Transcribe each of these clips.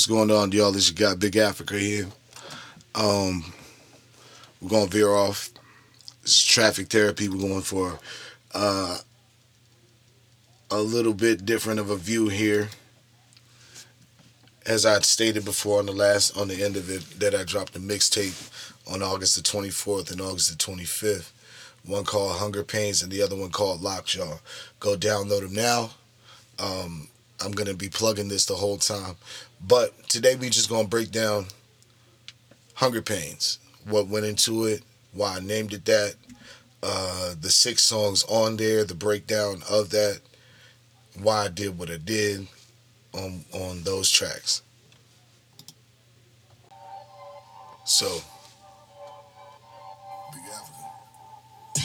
What's going on, y'all? This you got Bigg Afrika here. We're going to veer off. It's traffic therapy. We're going for a little bit different of a view here. As I stated before on the end of it, that I dropped a mixtape on August the 24th and August the 25th. One called Hunger Painz and the other one called Lockjaw. Go download them now. I'm going to be plugging this the whole time. But today we just going to break down Hunger Painz. What went into it, why I named it that, the 6 songs on there, the breakdown of that, why I did what I did on those tracks. So, Bigg Afrika.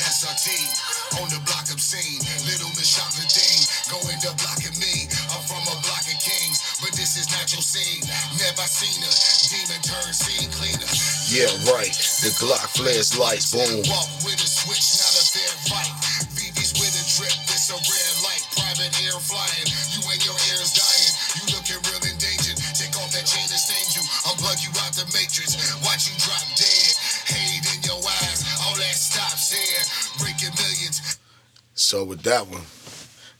SRT, on the block obscene, little Miss Shopping Thing, go end up blocking me. I'm from a block of kings, but this is not your scene. Never seen her, demon turns scene cleaner. Yeah, right, the Glock flares lights, boom. Walk with a switch, not a fair fight. BB's with a drip, this a red light. Private air flying, you and your ears dying. You looking real endangered. Take off that chain and stain you. Unplug you out the matrix, watch you drop dead. Hate in your eyes, all that stops here. Breaking millions. So with that one,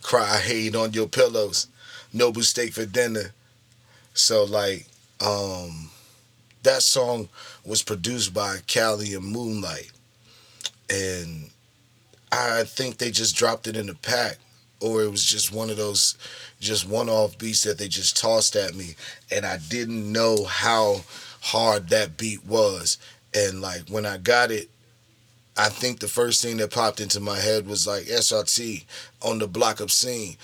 cry hate on your pillows. Nobu steak for dinner. So like, that song was produced by Cali and Moonlight. And I think they just dropped it in a pack. Or it was just one of those just one-off beats that they just tossed at me. And I didn't know how hard that beat was. And like when I got it, I think the first thing that popped into my head was like SRT on the block obscene.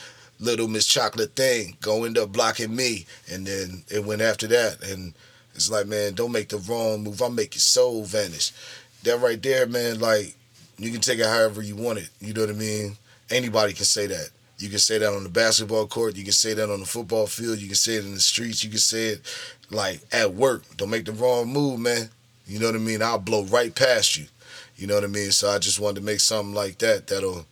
Little Miss Chocolate Thing, go end up blocking me. And then it went after that. And it's like, man, don't make the wrong move. I'll make your soul vanish. That right there, man, like, you can take it however you want it. You know what I mean? Anybody can say that. You can say that on the basketball court. You can say that on the football field. You can say it in the streets. You can say it, like, at work. Don't make the wrong move, man. You know what I mean? I'll blow right past you. You know what I mean? So I just wanted to make something like that that'll,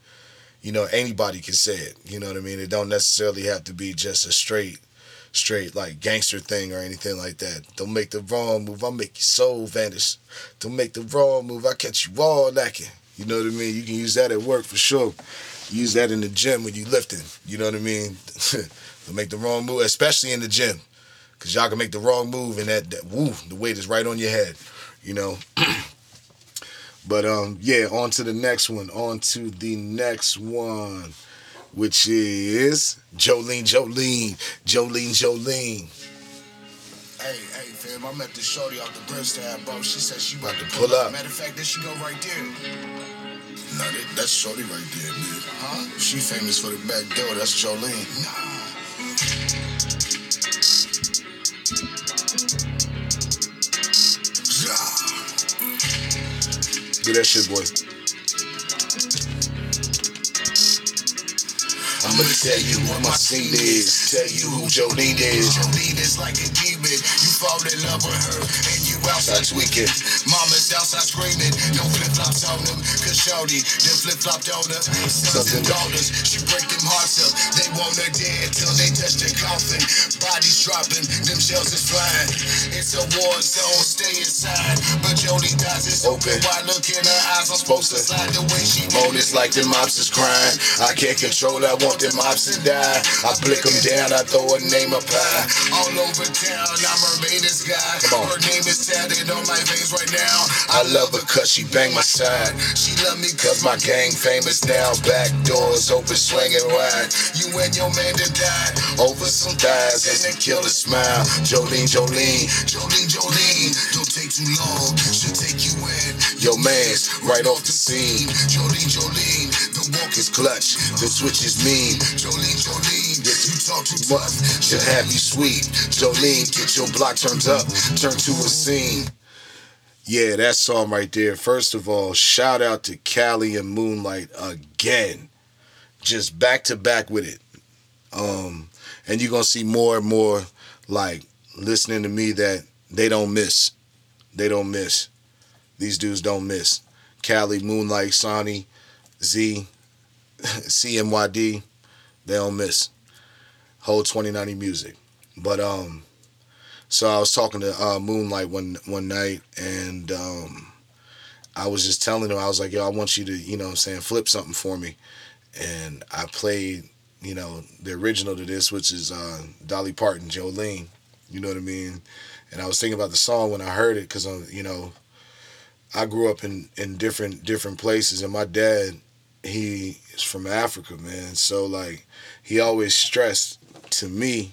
you know, anybody can say it. You know what I mean? It don't necessarily have to be just a straight like gangster thing or anything like that. Don't make the wrong move, I'll make your soul vanish. Don't make the wrong move, I'll catch you all lacking. You know what I mean? You can use that at work for sure. Use that in the gym when you lifting. You know what I mean? Don't make the wrong move, especially in the gym. Because y'all can make the wrong move and that woo, the weight is right on your head. You know? But yeah, on to the next one. On to the next one. Which is Jolene. Hey, fam, I met this shorty off the Brimstone, bro. She said she about to pull up. Matter of fact, there she go right there. Nah, that's shorty right there, dude. Huh? She famous for the back door. That's Jolene. Nah. Do that shit, boy. I'ma tell you what my scene is, tell you who Jolene is. Jolene is like a demon, you fall in love with her, and you outside tweaking. Mama's outside screaming, no flip-flops on them, cause shorty, then flip-flopped on her. Sons and daughters, she break them hearts up, they want her dead till they touch the coffin. Bodies dropping, them shells is flying, it's a war zone, stay inside. But Jolene dies, it's open, why look in her eyes, I'm supposed to slide the way she moan. It's like them mobs is crying, I can't control her, I want them mobs to die. I blick them down, I throw a name up high. All over town, I'm her maintenance guy. Her name is tatted on my veins right now. I love her cause she banged my side. She love me cause my gang famous now. Back doors open, swinging wide. You and your man that died over some thighs and then kill a smile. Jolene. Don't take too long, she'll take you in. Your man's right off the scene. Jolene. The walk is clutch, the switch is mean. Jolene, if you talk too much, she'll have you sweet. Jolene, get your block turned up, turn to a scene. Yeah, that song right there. First of all, shout out to Cali and Moonlight again. Just back to back with it. And you're going to see more and more, like, listening to me that they don't miss. They don't miss. These dudes don't miss. Cali, Moonlight, Sonny, Z, CMYD. They don't miss. Whole 2090 Music. But So I was talking to Moonlight one night, and I was just telling him, I was like, yo, I want you to, you know what I'm saying, flip something for me. And I played, you know, the original to this, which is Dolly Parton, Jolene, you know what I mean? And I was thinking about the song when I heard it, because, you know, I grew up in different places, and my dad, he is from Africa, man. So, like, he always stressed to me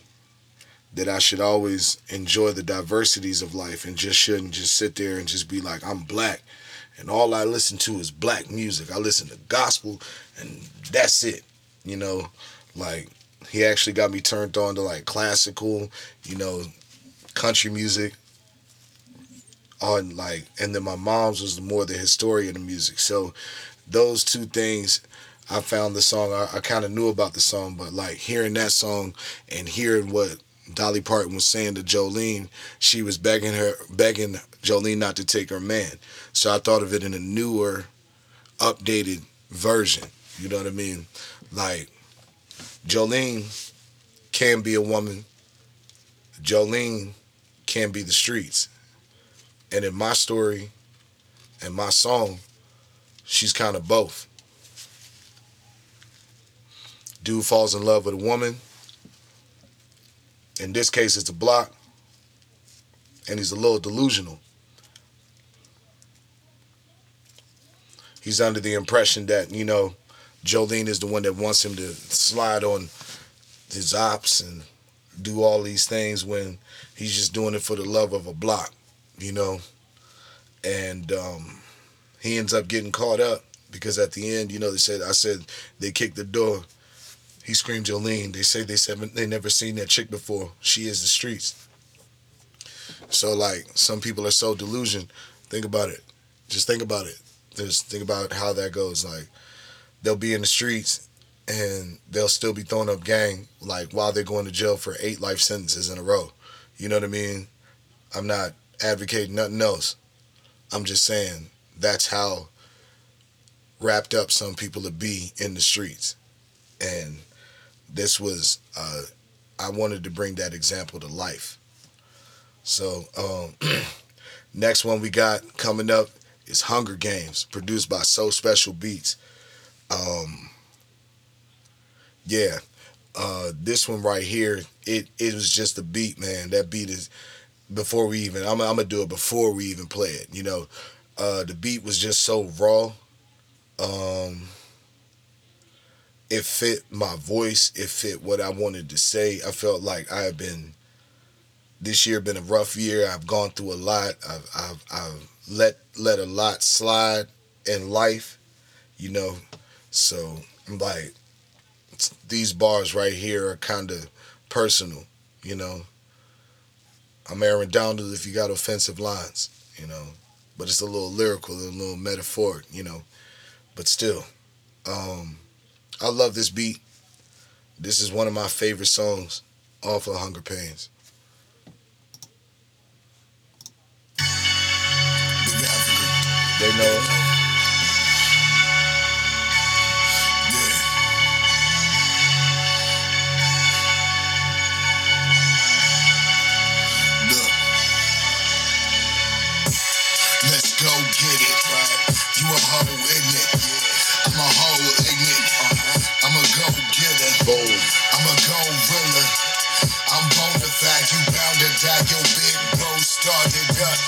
that I should always enjoy the diversities of life and just shouldn't just sit there and just be like, I'm black, and all I listen to is black music. I listen to gospel, and that's it, you know? Like, he actually got me turned on to, like, classical, you know, country music, on, like, and then my mom's was more the historian of music. So those two things, I found the song, I kind of knew about the song, but, like, hearing that song and hearing what Dolly Parton was saying to Jolene, she was begging Jolene not to take her man. So I thought of it in a newer, updated version. You know what I mean? Like, Jolene can be a woman. Jolene can be the streets. And in my story and my song, she's kind of both. Dude falls in love with a woman. In this case, it's a block, and he's a little delusional. He's under the impression that, you know, Jolene is the one that wants him to slide on his ops and do all these things when he's just doing it for the love of a block, you know. And he ends up getting caught up because at the end, you know, I said they kicked the door. He screamed Jolene. They said they never seen that chick before. She is the streets. So, like, some people are so delusional. Think about it. Just think about it. Just think about how that goes. Like, they'll be in the streets and they'll still be throwing up gang, like, while they're going to jail for 8 life sentences in a row. You know what I mean? I'm not advocating nothing else. I'm just saying that's how wrapped up some people would be in the streets. And this was, I wanted to bring that example to life. So next one we got coming up is Hunger Games, produced by So Special Beats. This one right here, it was just a beat, man. That beat is, before we even, I'm going to do it before we even play it, you know. The beat was just so raw. It fit my voice. It fit what I wanted to say. I felt like I have been, this year been a rough year. I've gone through a lot. I've let a lot slide in life, you know. So, like, these bars right here are kind of personal, you know. I'm Aaron Donald if you got offensive lines, you know. But it's a little lyrical, a little metaphoric, you know. But still, I love this beat. This is one of my favorite songs off of Hunger Painz. Bigg Afrika. They know it. Yeah. Look. Let's go get it, right? You a hoe, isn't it? I'm a hoe, ignorant. I'm a go-getter. I'm a gorilla. I'm bonafide. You bound to die. Your big bro started up.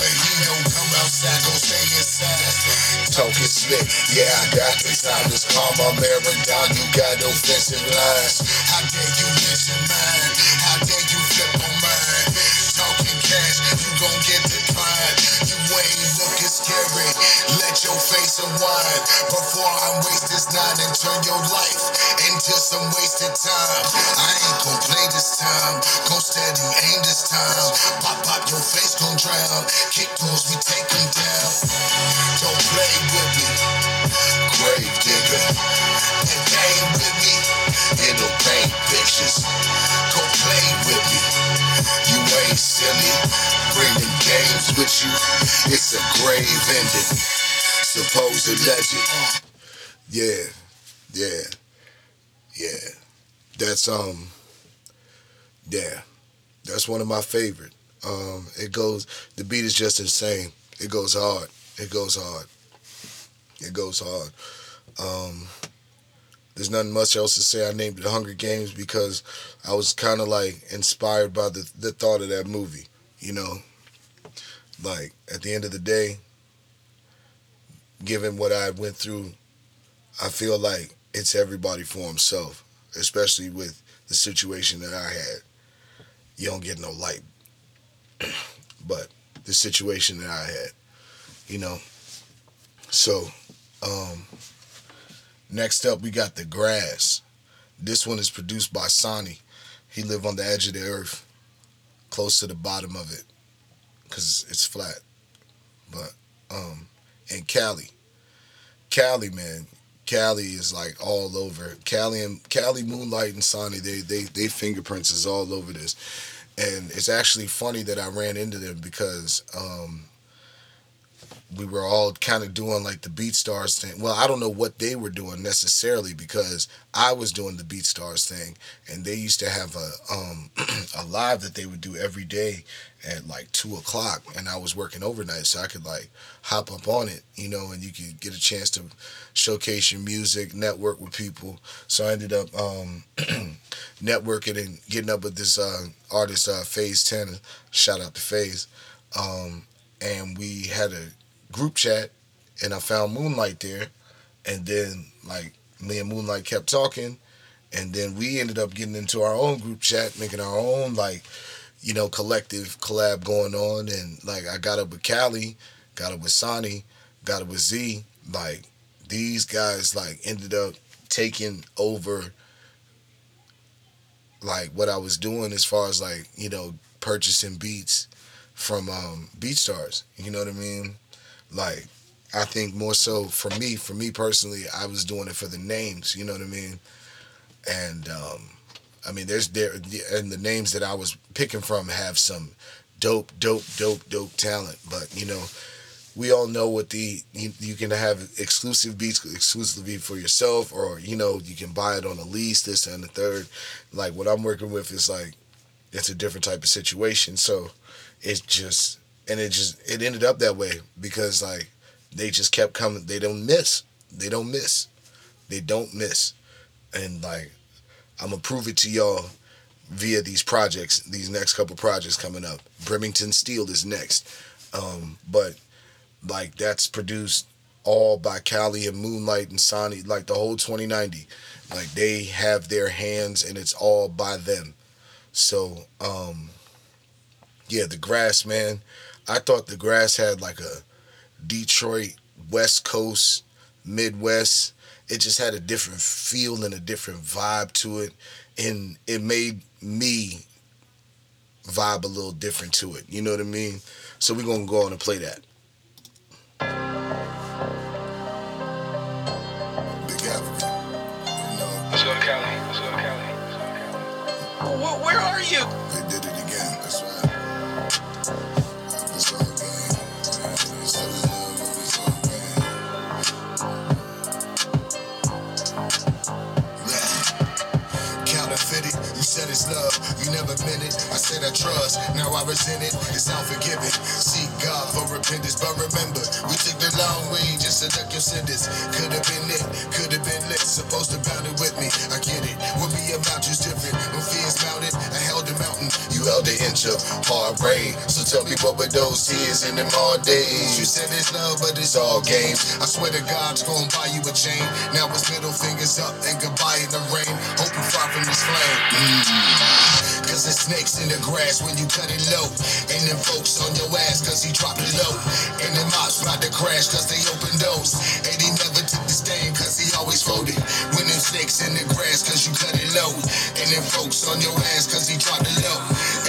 But he don't come outside. Don't stay inside. Talking slick. Yeah, I got the time. Just calm my Aaron down. You got no offensive lines. How dare you listen mine? How dare you flip on mine? Talking cash. You gon' get declined. You ain't looking scary. Let your face unwind before I waste this night and turn your life into some wasted time. I ain't gon' play this time, gon' steady aim this time. Pop, your face gon' drown. Kick goals, we take them down. Don't play with me, grave digger. And game with me, it'll paint pictures. Go play with me, you ain't silly. Bring the games with you, it's a grave ending. Supposed legend. Yeah. That's, That's one of my favorite. It goes, the beat is just insane. It goes hard. It goes hard. It goes hard. There's nothing much else to say. I named it Hunger Games because I was kind of like inspired by the thought of that movie, you know? Like, at the end of the day, given what I went through, I feel like it's everybody for himself, especially with the situation that I had. You don't get no light. But the situation that I had, you know? So, next up, we got The Grass. This one is produced by Sonny. He live on the edge of the earth, close to the bottom of it, because it's flat. But, and Cali. Cali, man. Cali is like all over. Cali, Moonlight, and Sonny, they fingerprints is all over this. And it's actually funny that I ran into them because we were all kind of doing like the BeatStars thing. Well, I don't know what they were doing necessarily because I was doing the BeatStars thing, and they used to have a live that they would do every day at like 2:00, and I was working overnight, so I could like hop up on it, you know, and you could get a chance to showcase your music, network with people. So I ended up networking and getting up with this artist, Faze Tanner. Shout out to Faze. And we had a group chat, and I found Moonlight there, and then like me and Moonlight kept talking, and then we ended up getting into our own group chat, making our own like, you know, collective collab going on. And like I got up with Cali, got up with Sonny, got up with Z. Like these guys like ended up taking over like what I was doing as far as like, you know, purchasing beats from BeatStars, you know what I mean? Like, I think more so for me personally, I was doing it for the names, you know what I mean? And, I mean, and the names that I was picking from have some dope talent, but, you know, we all know what you can have exclusive beats exclusively for yourself, or, you know, you can buy it on a lease, this and the third. Like, what I'm working with is like, it's a different type of situation, so it's just, and it ended up that way because like they just kept coming. They don't miss. And like, I'm gonna prove it to y'all via these projects, these next couple projects coming up. Birmingham Steel is next. But like that's produced all by Cali and Moonlight and Sonny, like the whole 2090. Like they have their hands and it's all by them. So, yeah, The Grass, man. I thought The Grass had like a Detroit, West Coast, Midwest. It just had a different feel and a different vibe to it. And it made me vibe a little different to it. You know what I mean? So we're going to go on and play that. Bigg Afrika. Let's go to Cali. Let's go to Cali. Oh, where are you? They did it again. That's why. Said it's love, you never meant it. I said I trust, now I resent it. It's unforgiving. Seek God for repentance, but remember, we took the long way just to look your sentence. Could have been it, could have been lit. Supposed to bound it with me, I get it. Would be about you's different. When fears mounted, I held the mountain. You held the inch of hard rain. So tell me what were those tears in them all days? You said it's love, but it's all games. I swear to God's gonna buy you a chain. Now it's middle fingers up and goodbye in the rain. Hope you far from this flame. Cause there's snakes in the grass when you cut it low. And them folks on your ass cause he dropped it low. And them ops about to crash cause they opened doors. And he never took the stand cause he always folded. When them snakes in the grass cause you cut it low. And them folks on your ass cause he dropped it low.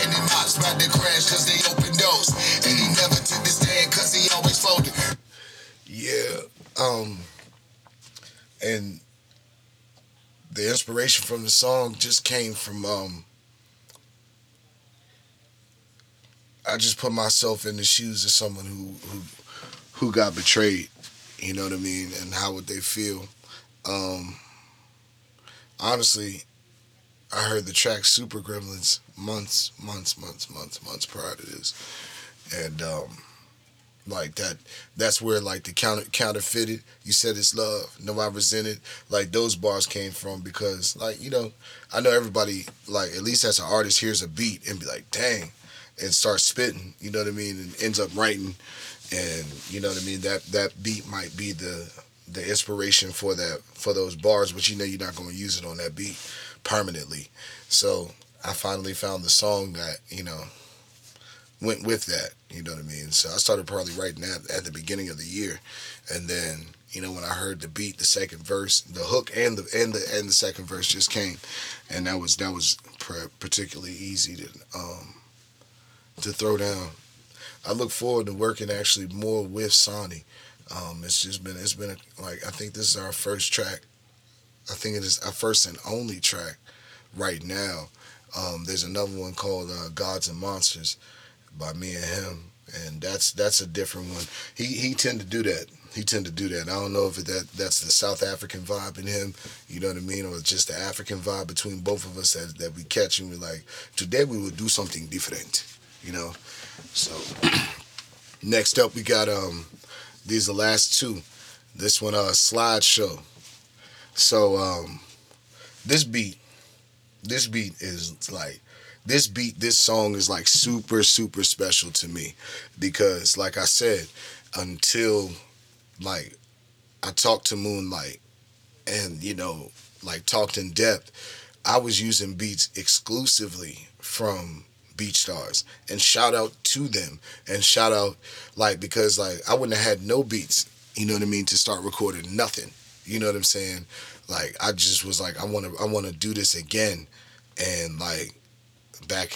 And them ops about to crash cause they opened doors. And he never took the stand cause he always folded. Yeah, and the inspiration from the song just came from, I just put myself in the shoes of someone who got betrayed, you know what I mean, and how would they feel. Honestly, I heard the track Super Gremlins months prior to this. And like that's where like the counterfeited, you said it's love, no I resent it, like those bars came from, because like, you know, I know everybody, like at least as an artist, hears a beat and be like, dang, and start spitting, you know what I mean, and ends up writing, and you know what I mean, that beat might be the inspiration for that, for those bars, but you know you're not going to use it on that beat permanently. So I finally found the song that, you know, went with that, you know what I mean? So I started probably writing that at the beginning of the year. And then, you know, when I heard the beat, the second verse, the hook and the second verse just came. And that was particularly easy to throw down. I look forward to working actually more with Sonny. It's been I think this is our first track. I think it is our first and only track right now. There's another one called Gods and Monsters by me and him, and that's a different one. He tend to do that. I don't know if that's the South African vibe in him, you know what I mean, or just the African vibe between both of us that we catch and we're like, today we will do something different, you know. So next up we got these are the last two. This one Slideshow. So this song is like super, super special to me, because like I said, until like I talked to Moonlight and, you know, like talked in depth, I was using beats exclusively from BeatStars, and shout out to them, and shout out, like, because like I wouldn't have had no beats, you know what I mean, to start recording nothing, you know what I'm saying? Like I just was like, I want to do this again. And like back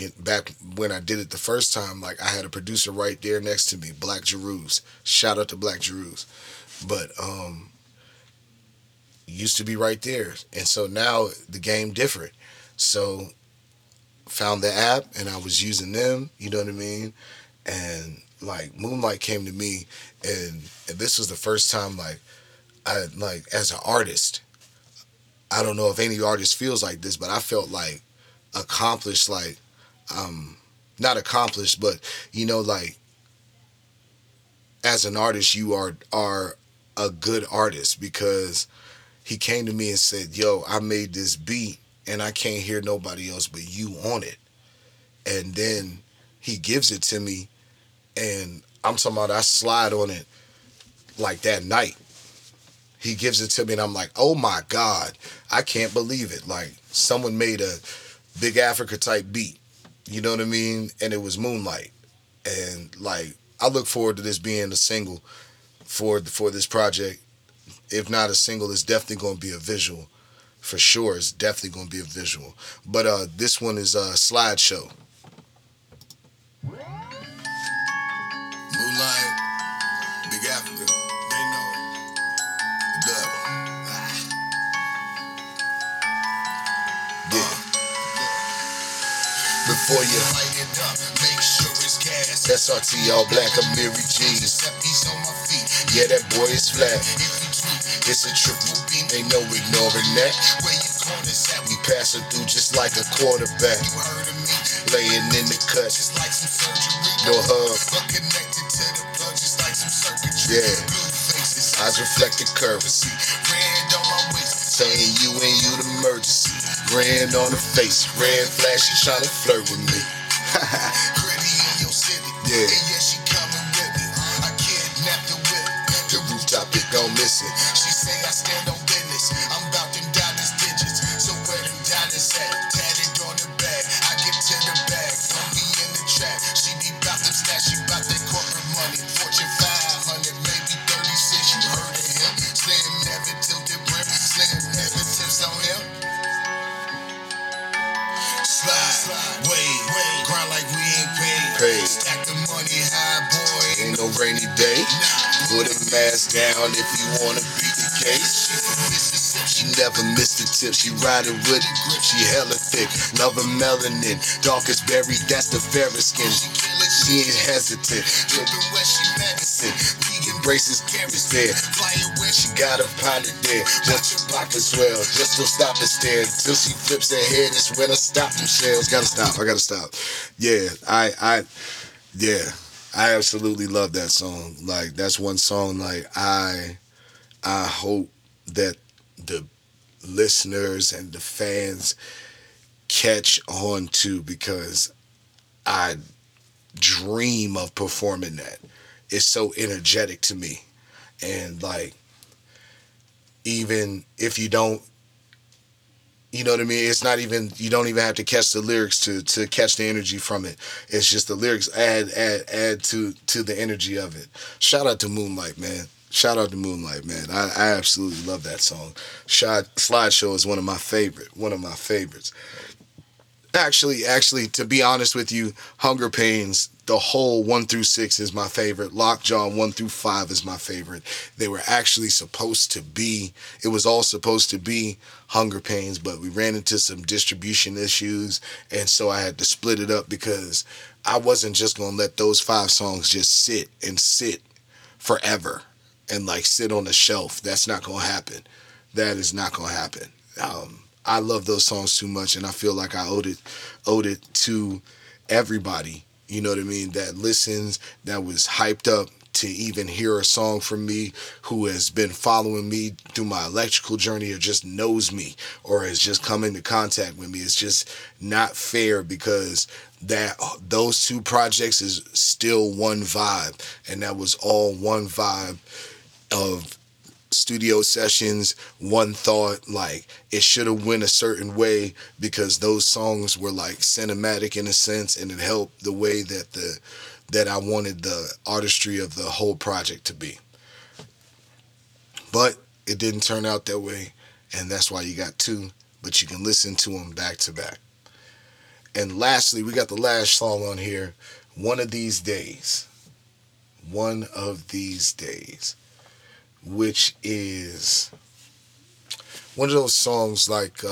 when I did it the first time, like I had a producer right there next to me, Black Jeruz. Shout out to Black Jeruz. But used to be right there, and so now the game different. So found the app and I was using them, you know what I mean? And like Moonlight came to me, and this was the first time like I, like as an artist, I don't know if any artist feels like this, but I felt like accomplished, like not accomplished, but you know, like as an artist you are a good artist, because he came to me and said, yo, I made this beat and I can't hear nobody else but you on it. And then he gives it to me, and I'm talking about I slide on it like that night. He gives it to me and I'm like, oh my God, I can't believe it. Like someone made a Bigg Afrika type beat, you know what I mean? And it was Moonlight. And like, I look forward to this being a single for this project. If not a single, it's definitely going to be a visual. For sure, it's definitely going to be a visual. But this one is Slideshow. Moonlight, Bigg Afrika, they know it. Double. Yeah. Before you light it up, make sure it's gas. SRT all black, a Mary G's. Yeah, that boy is flat. It's a triple beam, ain't no ignoring that. Where you going is that we pass it through just like a quarterback. You heard of me? Laying in the cut, just like some surgery. No hub, but connected to the plug, just like some circuitry. Yeah, blue faces, eyes reflect the currency. Red on my waist, saying you ain't you the emergency. Grand on the face, red flash, she tryna flirt with me. Pretty in your city, yeah. And yeah, she coming with me. I kidnapped the whip, the rooftop it gon' miss it. She say I stand on business. I'm about them diamonds digits, so where them diamonds at? Tatted on the bag, I get to the bag. Don't be in the trap. She be bout them stats, she bout that corporate money. Fortune 500, maybe 36. You heard of him? Slim never tilted brim, slim never tips on him. Slide, wave, grind like we ain't paid. Stack the money high, boy. Ain't no rainy day. Put a mask down if you wanna beat the case. She from Mississippi, she never missed a tip. She riding with a grip, she hella thick. Love a melanin, darkest berry, that's the fairest skin. She ain't hesitant. Dripping wet, she medicine. Vegan braces, carrots there. Fly away. she got a pilot there. Just pockets well, just will stop and stare till she flips her head. It's when I stop them shells. I gotta stop. Yeah, I absolutely love that song. Like, that's one song, like, I hope that the listeners and the fans catch on to, because I dream of performing that. It's so energetic to me. And, like, even if you don't, you know what I mean? It's not even, you don't even have to catch the lyrics to catch the energy from it. It's just the lyrics add to the energy of it. Shout out to Moonlight, man. I absolutely love that song. Slideshow is one of my favorites. Actually, to be honest with you, Hunger Painz, the whole 1-6 is my favorite. Lockjaw 1-5 is my favorite. They were actually supposed to be, it was all supposed to be Hunger Painz, but we ran into some distribution issues, and so I had to split it up because I wasn't just going to let those 5 songs just sit forever and, like, sit on a shelf. That's not going to happen. That is not going to happen. I love those songs too much, and I feel like I owed it to everybody, you know what I mean, that listens, that was hyped up to even hear a song from me, who has been following me through my electrical journey, or just knows me, or has just come into contact with me. It's just not fair, because those 2 projects is still one vibe, and that was all one vibe of studio sessions, one thought. Like, it should have went a certain way, because those songs were, like, cinematic in a sense, and it helped the way that that I wanted the artistry of the whole project to be. But it didn't turn out that way, and that's why you got 2, but you can listen to them back to back. And lastly, we got the last song on here, One of These Days, which is one of those songs, like,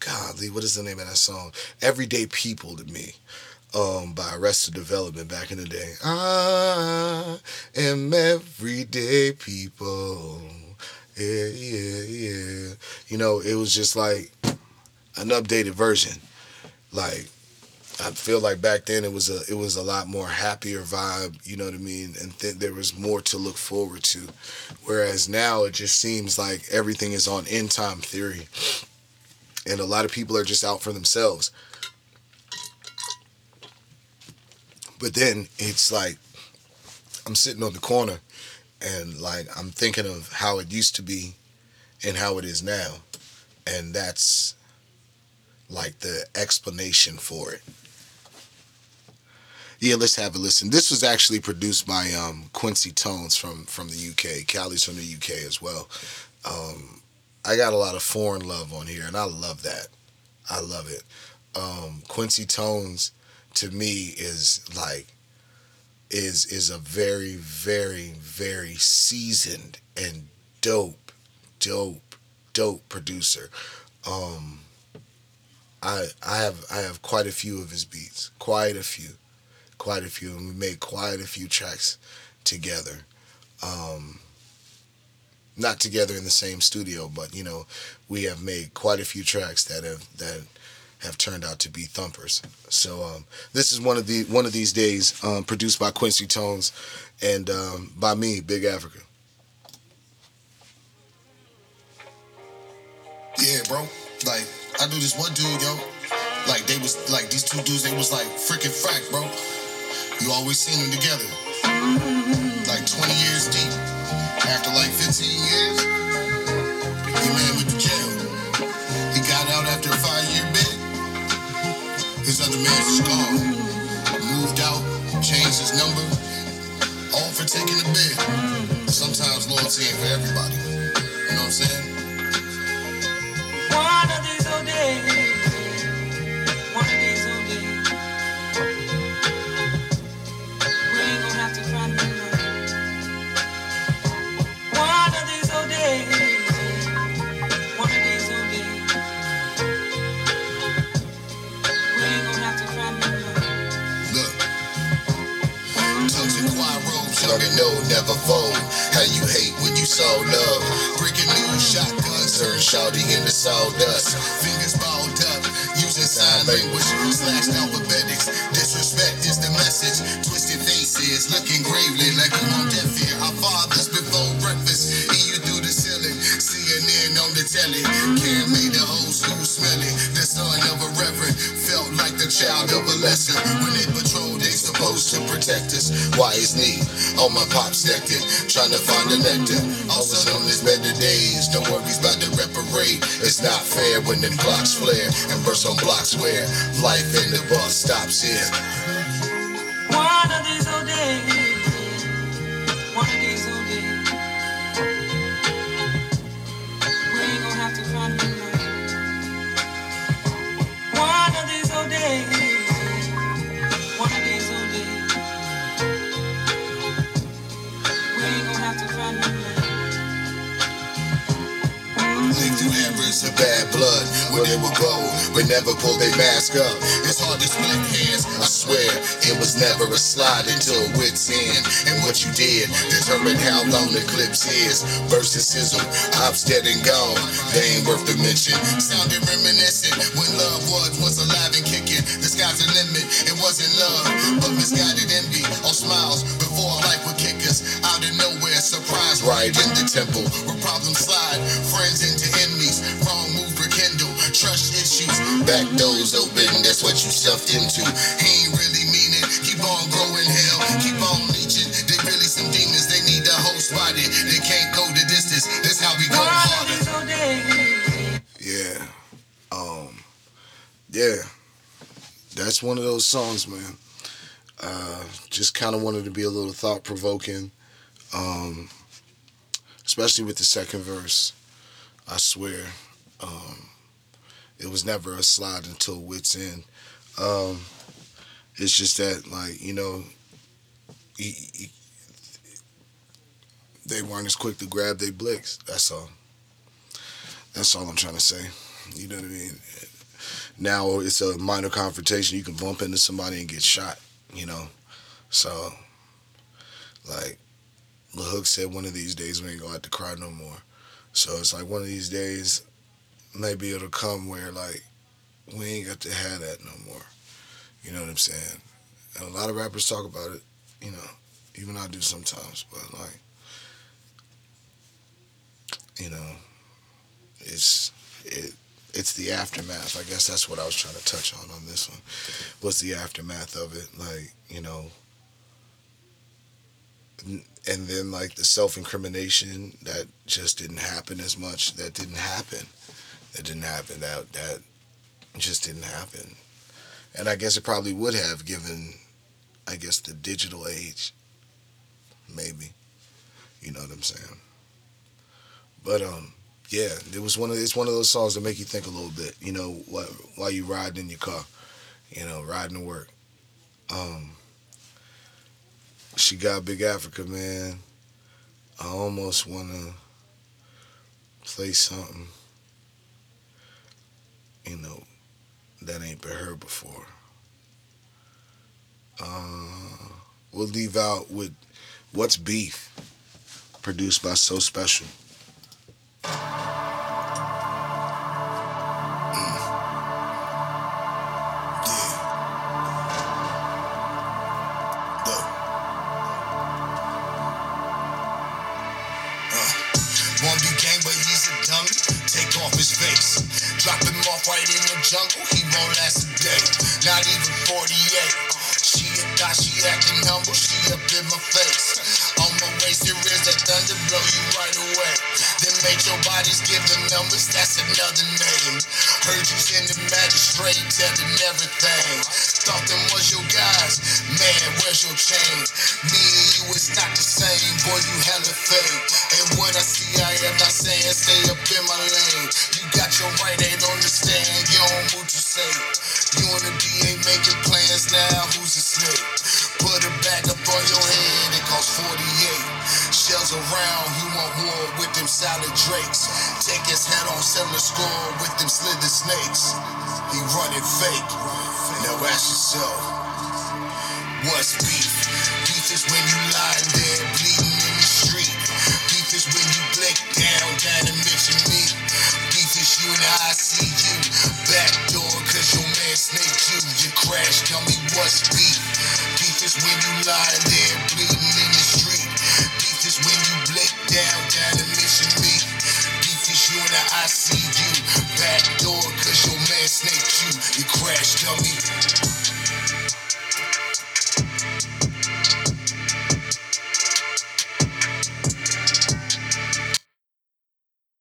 godly, what is the name of that song? Everyday People to me, by Arrested Development back in the day. I am everyday people. Yeah. You know, it was just like an updated version. Like, I feel like back then it was a lot more happier vibe, you know what I mean? And there was more to look forward to. Whereas now it just seems like everything is on end time theory, and a lot of people are just out for themselves. But then it's like, I'm sitting on the corner and, like, I'm thinking of how it used to be and how it is now. And that's, like, the explanation for it. Yeah, let's have a listen. This was actually produced by Quincy Tones from the UK. Cali's from the UK as well. I got a lot of foreign love on here, and I love that. I love it. Quincy Tones, to me, is like is a very, very, very seasoned and dope producer. I have quite a few of his beats, and we made quite a few tracks together. Not together in the same studio, but, you know, we have made quite a few tracks that have turned out to be thumpers. So this is one of these days, produced by Quincy Tones, and by me, Bigg Afrika. Yeah, bro. Like, I knew this one dude, yo. Like, they was, like, these 2 dudes, they was, like, freaking frack, bro. You always seen them together. Like, 20 years deep. After, like, 15 years, your man went to jail. He got out after a 5-year bid. His other man was gone. Moved out, changed his number. All for taking a bid. Sometimes loyalty ain't for everybody. You know what I'm saying? One of these old days, we ain't gonna have to cry no more. One of these old days, we ain't gonna have to cry no more. Look, tugs and quiet robes. long and no, never fold. How you hate when you saw love. Breaking news, shotguns, turn shawty into sawdust. Fingers balled up, using sign language. Slashed alphabetics, disrespect is the message. Twisted faces, looking gravely like you on death here. Our fathers before breakfast, EU through the ceiling. CNN on the telly, Karen made the whole school smell it. The son of a reverend felt like the child of a lesson. When they patrol, they supposed to protect us. Why his knee on my pop's nectar, trying to find the nectar. Also known as better days, don't worry about the reparate. It's not fair when them clocks flare and burst on blocks where life and the ball stops here. One of these old days, one of these old days. One of these old days, one of these old days, we ain't gonna have to find no love. Live through errors of bad blood, where they would go, but never pull their mask up. It's hard to split hands, I swear, it was never a slide until wit's end. And what you did determined how long the clips is. Versus sizzle, ops dead and gone, they ain't worth the mention. Sounded reminiscent when love was alive and kicking. The sky's the limit, it wasn't love, but misguided envy on smiles before life would kick us out of nowhere. Surprise right in the temple where problems slide, friends into enemies, wrong move rekindle, trust issues, back doors open. That's what you stuffed into. He ain't really mean it. Keep on growing hell, keep on leeching. They really some demons, they need the whole spotted. They can't go the distance. That's how we go harder. Yeah. Yeah. That's one of those songs, man. Just kind of wanted to be a little thought-provoking. Especially with the second verse. I swear. It was never a slide until wit's end. It's just that, like, you know, they weren't as quick to grab their blicks. That's all. That's all I'm trying to say. You know what I mean? Now it's a minor confrontation. You can bump into somebody and get shot, you know? So, like, the hook said, one of these days we ain't gonna have to cry no more. So it's like one of these days, maybe it'll come where, like, we ain't got to have that no more. You know what I'm saying? And a lot of rappers talk about it, you know, even I do sometimes, but, like, you know, it's the aftermath. I guess that's what I was trying to touch on this one, was the aftermath of it, like, you know, and then, like, the self-incrimination that just didn't happen as much. That didn't happen. That just didn't happen. And I guess it probably would have, given, I guess, the digital age. Maybe. You know what I'm saying? But, yeah, it's one of those songs that make you think a little bit, you know, while you riding in your car, you know, riding to work. She got Bigg Afrika, man. I almost want to play something, you know, that ain't been heard before. We'll leave out with What's Beef, produced by So Special. Jungle, he won't last a day, not even 48. She a thought, she acting humble, she up in my face. On my waist, there is that thunder, blow you right away. Then make your bodies give the numbers, that's another name. Heard you send the magistrate, telling everything. Thought them was your guys, man, where's your chain? Me and you is not the same, boy, you hella fake. And what I see, I am not saying, stay up in my lane. You got your right, they don't understand, you don't move to say. You and the D ain't making plans now, who's a snake? Put it back up on your head, it costs 48. Shells around, you want war with them solid drakes. Take his head on, sell the score with them slither snakes. He running fake, now ask yourself. What's beef? Beef is when you lying there bleeding in the street. Beef is when you blink down, down to mention me. Beef is you and I see you. Backdoor, cause your man snaked you. You crash, tell me what's beef? Beef is when you lying there bleeding in the street. Beef is when you blink down, down to mention me. Beef is you and I see you. Backdoor, cause your man snaked you. You crash, tell me.